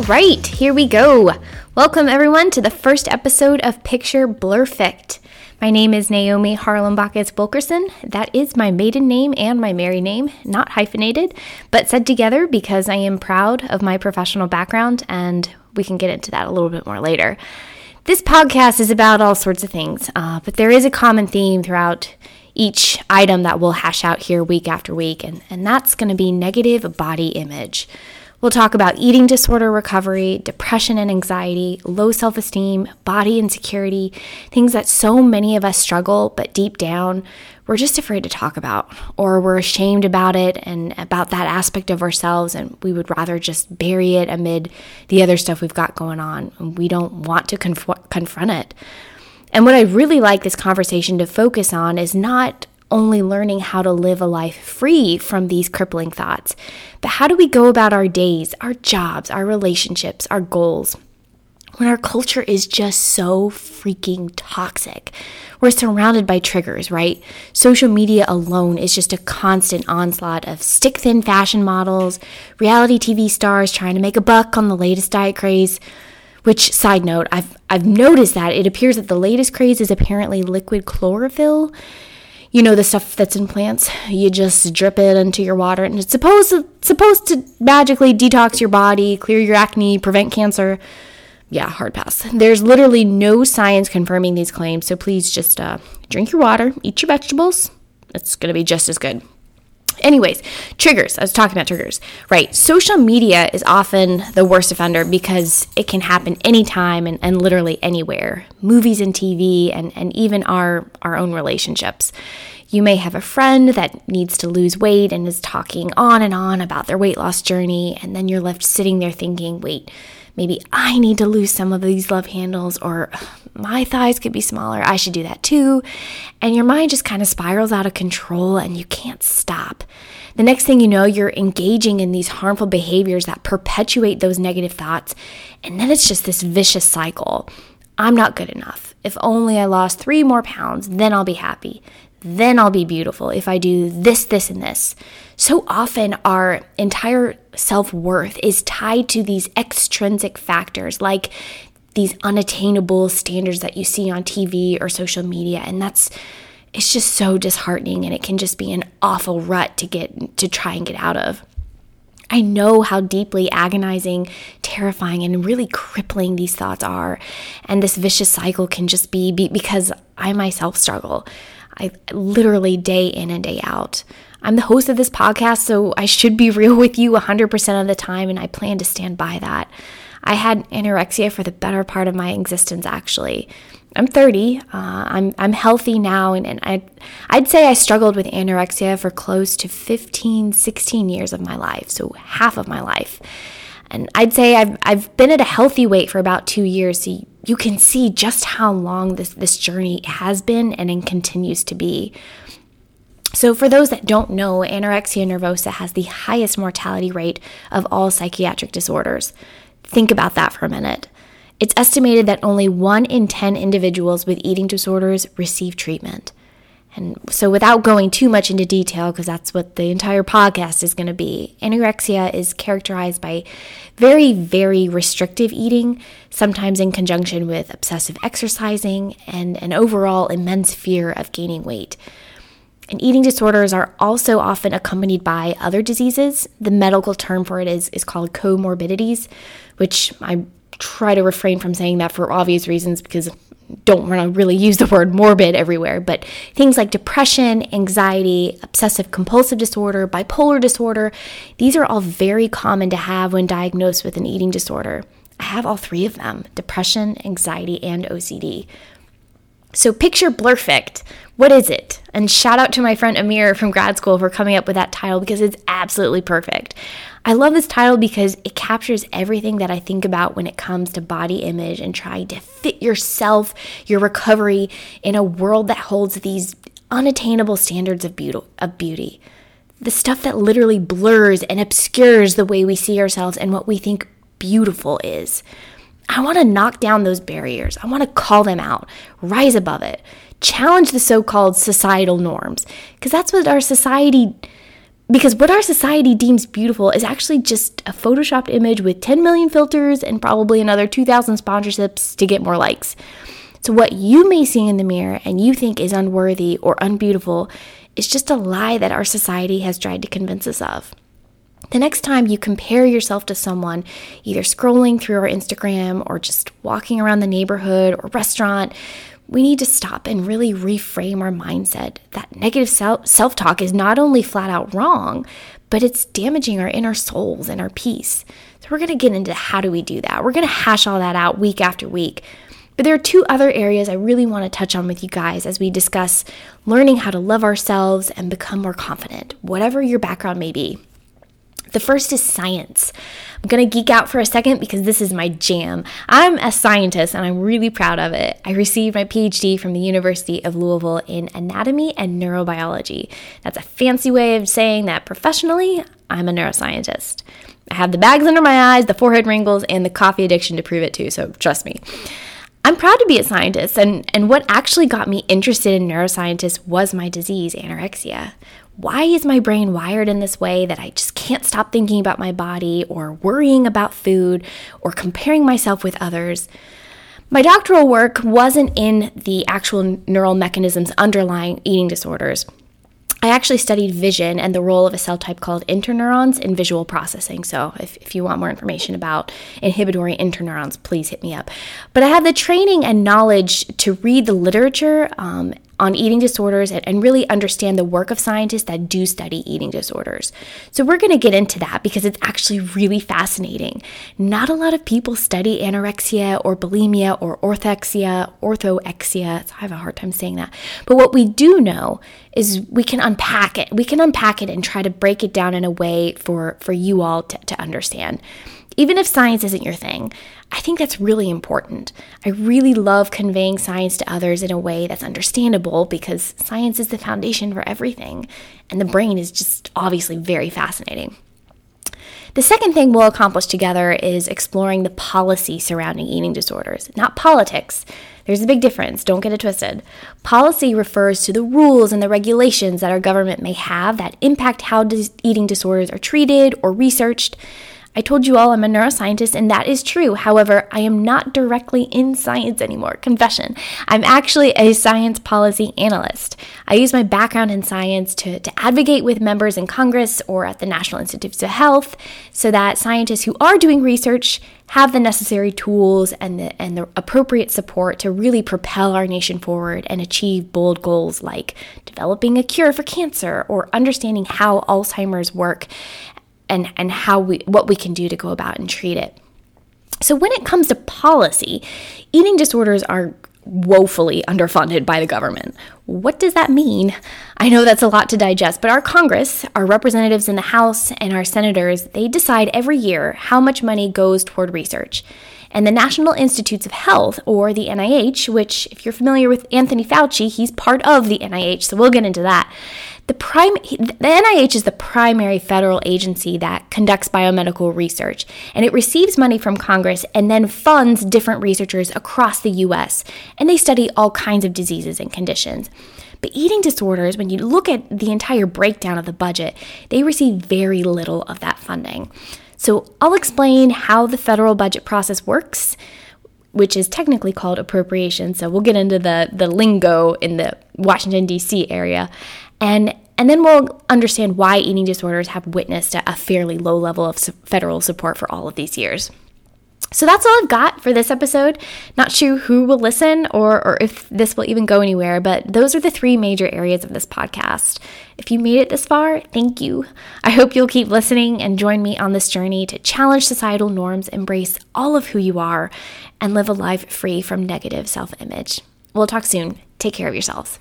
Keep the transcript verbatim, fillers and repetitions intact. All right, here we go. Welcome everyone to the first episode of Picture Blurfect. My name is Naomi Harlenbachis-Bulkerson. That is my maiden name and my married name, not hyphenated, but said together because I am proud of my professional background, and we can get into that a little bit more later. This podcast is about all sorts of things, uh, but there is a common theme throughout each item that we'll hash out here week after week, and, and that's going to be negative body image. We'll talk about eating disorder recovery, depression and anxiety, low self-esteem, body insecurity, things that so many of us struggle, but deep down, we're just afraid to talk about, or we're ashamed about it and about that aspect of ourselves, and we would rather just bury it amid the other stuff we've got going on, and we don't want to conf- confront it. And what I really like this conversation to focus on is not only learning how to live a life free from these crippling thoughts, but how do we go about our days, our jobs, our relationships, our goals, when our culture is just so freaking toxic? We're surrounded by triggers, right? Social media alone is just a constant onslaught of stick-thin fashion models, reality T V stars trying to make a buck on the latest diet craze. Which, side note, I've I've noticed that it appears that the latest craze is apparently liquid chlorophyll. You know, the stuff that's in plants. You just drip it into your water, and it's supposed to, supposed to magically detox your body, clear your acne, prevent cancer. Yeah, hard pass. There's literally no science confirming these claims, so please just uh, drink your water, eat your vegetables. It's going to be just as good. Anyways, triggers. I was talking about triggers. Right. Social media is often the worst offender because it can happen anytime and, and literally anywhere. Movies and T V and, and even our, our own relationships. You may have a friend that needs to lose weight and is talking on and on about their weight loss journey, and then you're left sitting there thinking, wait, maybe I need to lose some of these love handles, or my thighs could be smaller. I should do that too. And your mind just kind of spirals out of control and you can't stop. The next thing you know, you're engaging in these harmful behaviors that perpetuate those negative thoughts. And then it's just this vicious cycle. I'm not good enough. If only I lost three more pounds, then I'll be happy. Then I'll be beautiful if I do this, this, and this. So often our entire self-worth is tied to these extrinsic factors like these unattainable standards that you see on T V or social media. And that's, it's just so disheartening, and it can just be an awful rut to get, to try and get out of. I know how deeply agonizing, terrifying, and really crippling these thoughts are. And this vicious cycle can just be, be because I myself struggle. I literally day in and day out. I'm the host of this podcast, so I should be real with you one hundred percent of the time, and I plan to stand by that. I had anorexia for the better part of my existence, actually. I'm thirty. Uh, I'm I'm healthy now, and, and I, I'd say I struggled with anorexia for close to fifteen, sixteen years of my life, so half of my life. And I'd say I've I've been at a healthy weight for about two years, so you, you can see just how long this, this journey has been and it continues to be. So for those that don't know, anorexia nervosa has the highest mortality rate of all psychiatric disorders. Think about that for a minute. It's estimated that only one in ten individuals with eating disorders receive treatment. And so without going too much into detail, because that's what the entire podcast is going to be, anorexia is characterized by very, very restrictive eating, sometimes in conjunction with obsessive exercising and an overall immense fear of gaining weight. And eating disorders are also often accompanied by other diseases. The medical term for it is, is called comorbidities, which I try to refrain from saying that for obvious reasons because don't want to really use the word morbid everywhere, but things like depression, anxiety, obsessive compulsive disorder, bipolar disorder, these are all very common to have when diagnosed with an eating disorder. I have all three of them, depression, anxiety, and O C D. So Picture Blurfect, what is it? And shout out to my friend Amir from grad school for coming up with that title because it's absolutely perfect. I love this title because it captures everything that I think about when it comes to body image and trying to fit yourself, your recovery, in a world that holds these unattainable standards of beauty. The stuff that literally blurs and obscures the way we see ourselves and what we think beautiful is. I want to knock down those barriers. I want to call them out, rise above it, challenge the so-called societal norms, because that's what our society Because what our society deems beautiful is actually just a photoshopped image with ten million filters and probably another two thousand sponsorships to get more likes. So what you may see in the mirror and you think is unworthy or unbeautiful is just a lie that our society has tried to convince us of. The next time you compare yourself to someone, either scrolling through our Instagram or just walking around the neighborhood or restaurant, we need to stop and really reframe our mindset. That negative self-talk is not only flat out wrong, but it's damaging our inner souls and our peace. So we're going to get into how do we do that. We're going to hash all that out week after week. But there are two other areas I really want to touch on with you guys as we discuss learning how to love ourselves and become more confident, whatever your background may be. The first is science. I'm going to geek out for a second because this is my jam. I'm a scientist and I'm really proud of it. I received my P H D from the University of Louisville in anatomy and neurobiology. That's a fancy way of saying that professionally, I'm a neuroscientist. I have the bags under my eyes, the forehead wrinkles, and the coffee addiction to prove it too, so trust me. I'm proud to be a scientist, and, and what actually got me interested in neuroscientists was my disease, anorexia. Why is my brain wired in this way that I just can't stop thinking about my body or worrying about food or comparing myself with others? My doctoral work wasn't in the actual neural mechanisms underlying eating disorders. I actually studied vision and the role of a cell type called interneurons in visual processing. So if, if you want more information about inhibitory interneurons, please hit me up. But I had the training and knowledge to read the literature um, on eating disorders and, and really understand the work of scientists that do study eating disorders. So we're going to get into that because it's actually really fascinating. Not a lot of people study anorexia or bulimia or orthexia, orthoexia. So I have a hard time saying that. But what we do know is we can unpack it. We can unpack it and try to break it down in a way for, for you all to, to understand. Even if science isn't your thing, I think that's really important. I really love conveying science to others in a way that's understandable because science is the foundation for everything, and the brain is just obviously very fascinating. The second thing we'll accomplish together is exploring the policy surrounding eating disorders, not politics. There's a big difference. Don't get it twisted. Policy refers to the rules and the regulations that our government may have that impact how dis- eating disorders are treated or researched. I told you all I'm a neuroscientist, and that is true. However, I am not directly in science anymore. Confession. I'm actually a science policy analyst. I use my background in science to, to advocate with members in Congress or at the National Institutes of Health so that scientists who are doing research have the necessary tools and the, and the appropriate support to really propel our nation forward and achieve bold goals like developing a cure for cancer or understanding how Alzheimer's work and and how we what we can do to go about and treat it. So when it comes to policy, eating disorders are woefully underfunded by the government. What does that mean? I know that's a lot to digest, but our Congress, our representatives in the House, and our senators, they decide every year how much money goes toward research. And the National Institutes of Health, or the N I H, which if you're familiar with Anthony Fauci, he's part of the N I H, so we'll get into that. The, prim- the N I H is the primary federal agency that conducts biomedical research, and it receives money from Congress and then funds different researchers across the U S, and they study all kinds of diseases and conditions. But eating disorders, when you look at the entire breakdown of the budget, they receive very little of that funding. So I'll explain how the federal budget process works, which is technically called appropriation. So we'll get into the, the lingo in the Washington, D C area. And and then we'll understand why eating disorders have witnessed a, a fairly low level of su- federal support for all of these years. So that's all I've got for this episode. Not sure who will listen or, or if this will even go anywhere, but those are the three major areas of this podcast. If you made it this far, thank you. I hope you'll keep listening and join me on this journey to challenge societal norms, embrace all of who you are, and live a life free from negative self-image. We'll talk soon. Take care of yourselves.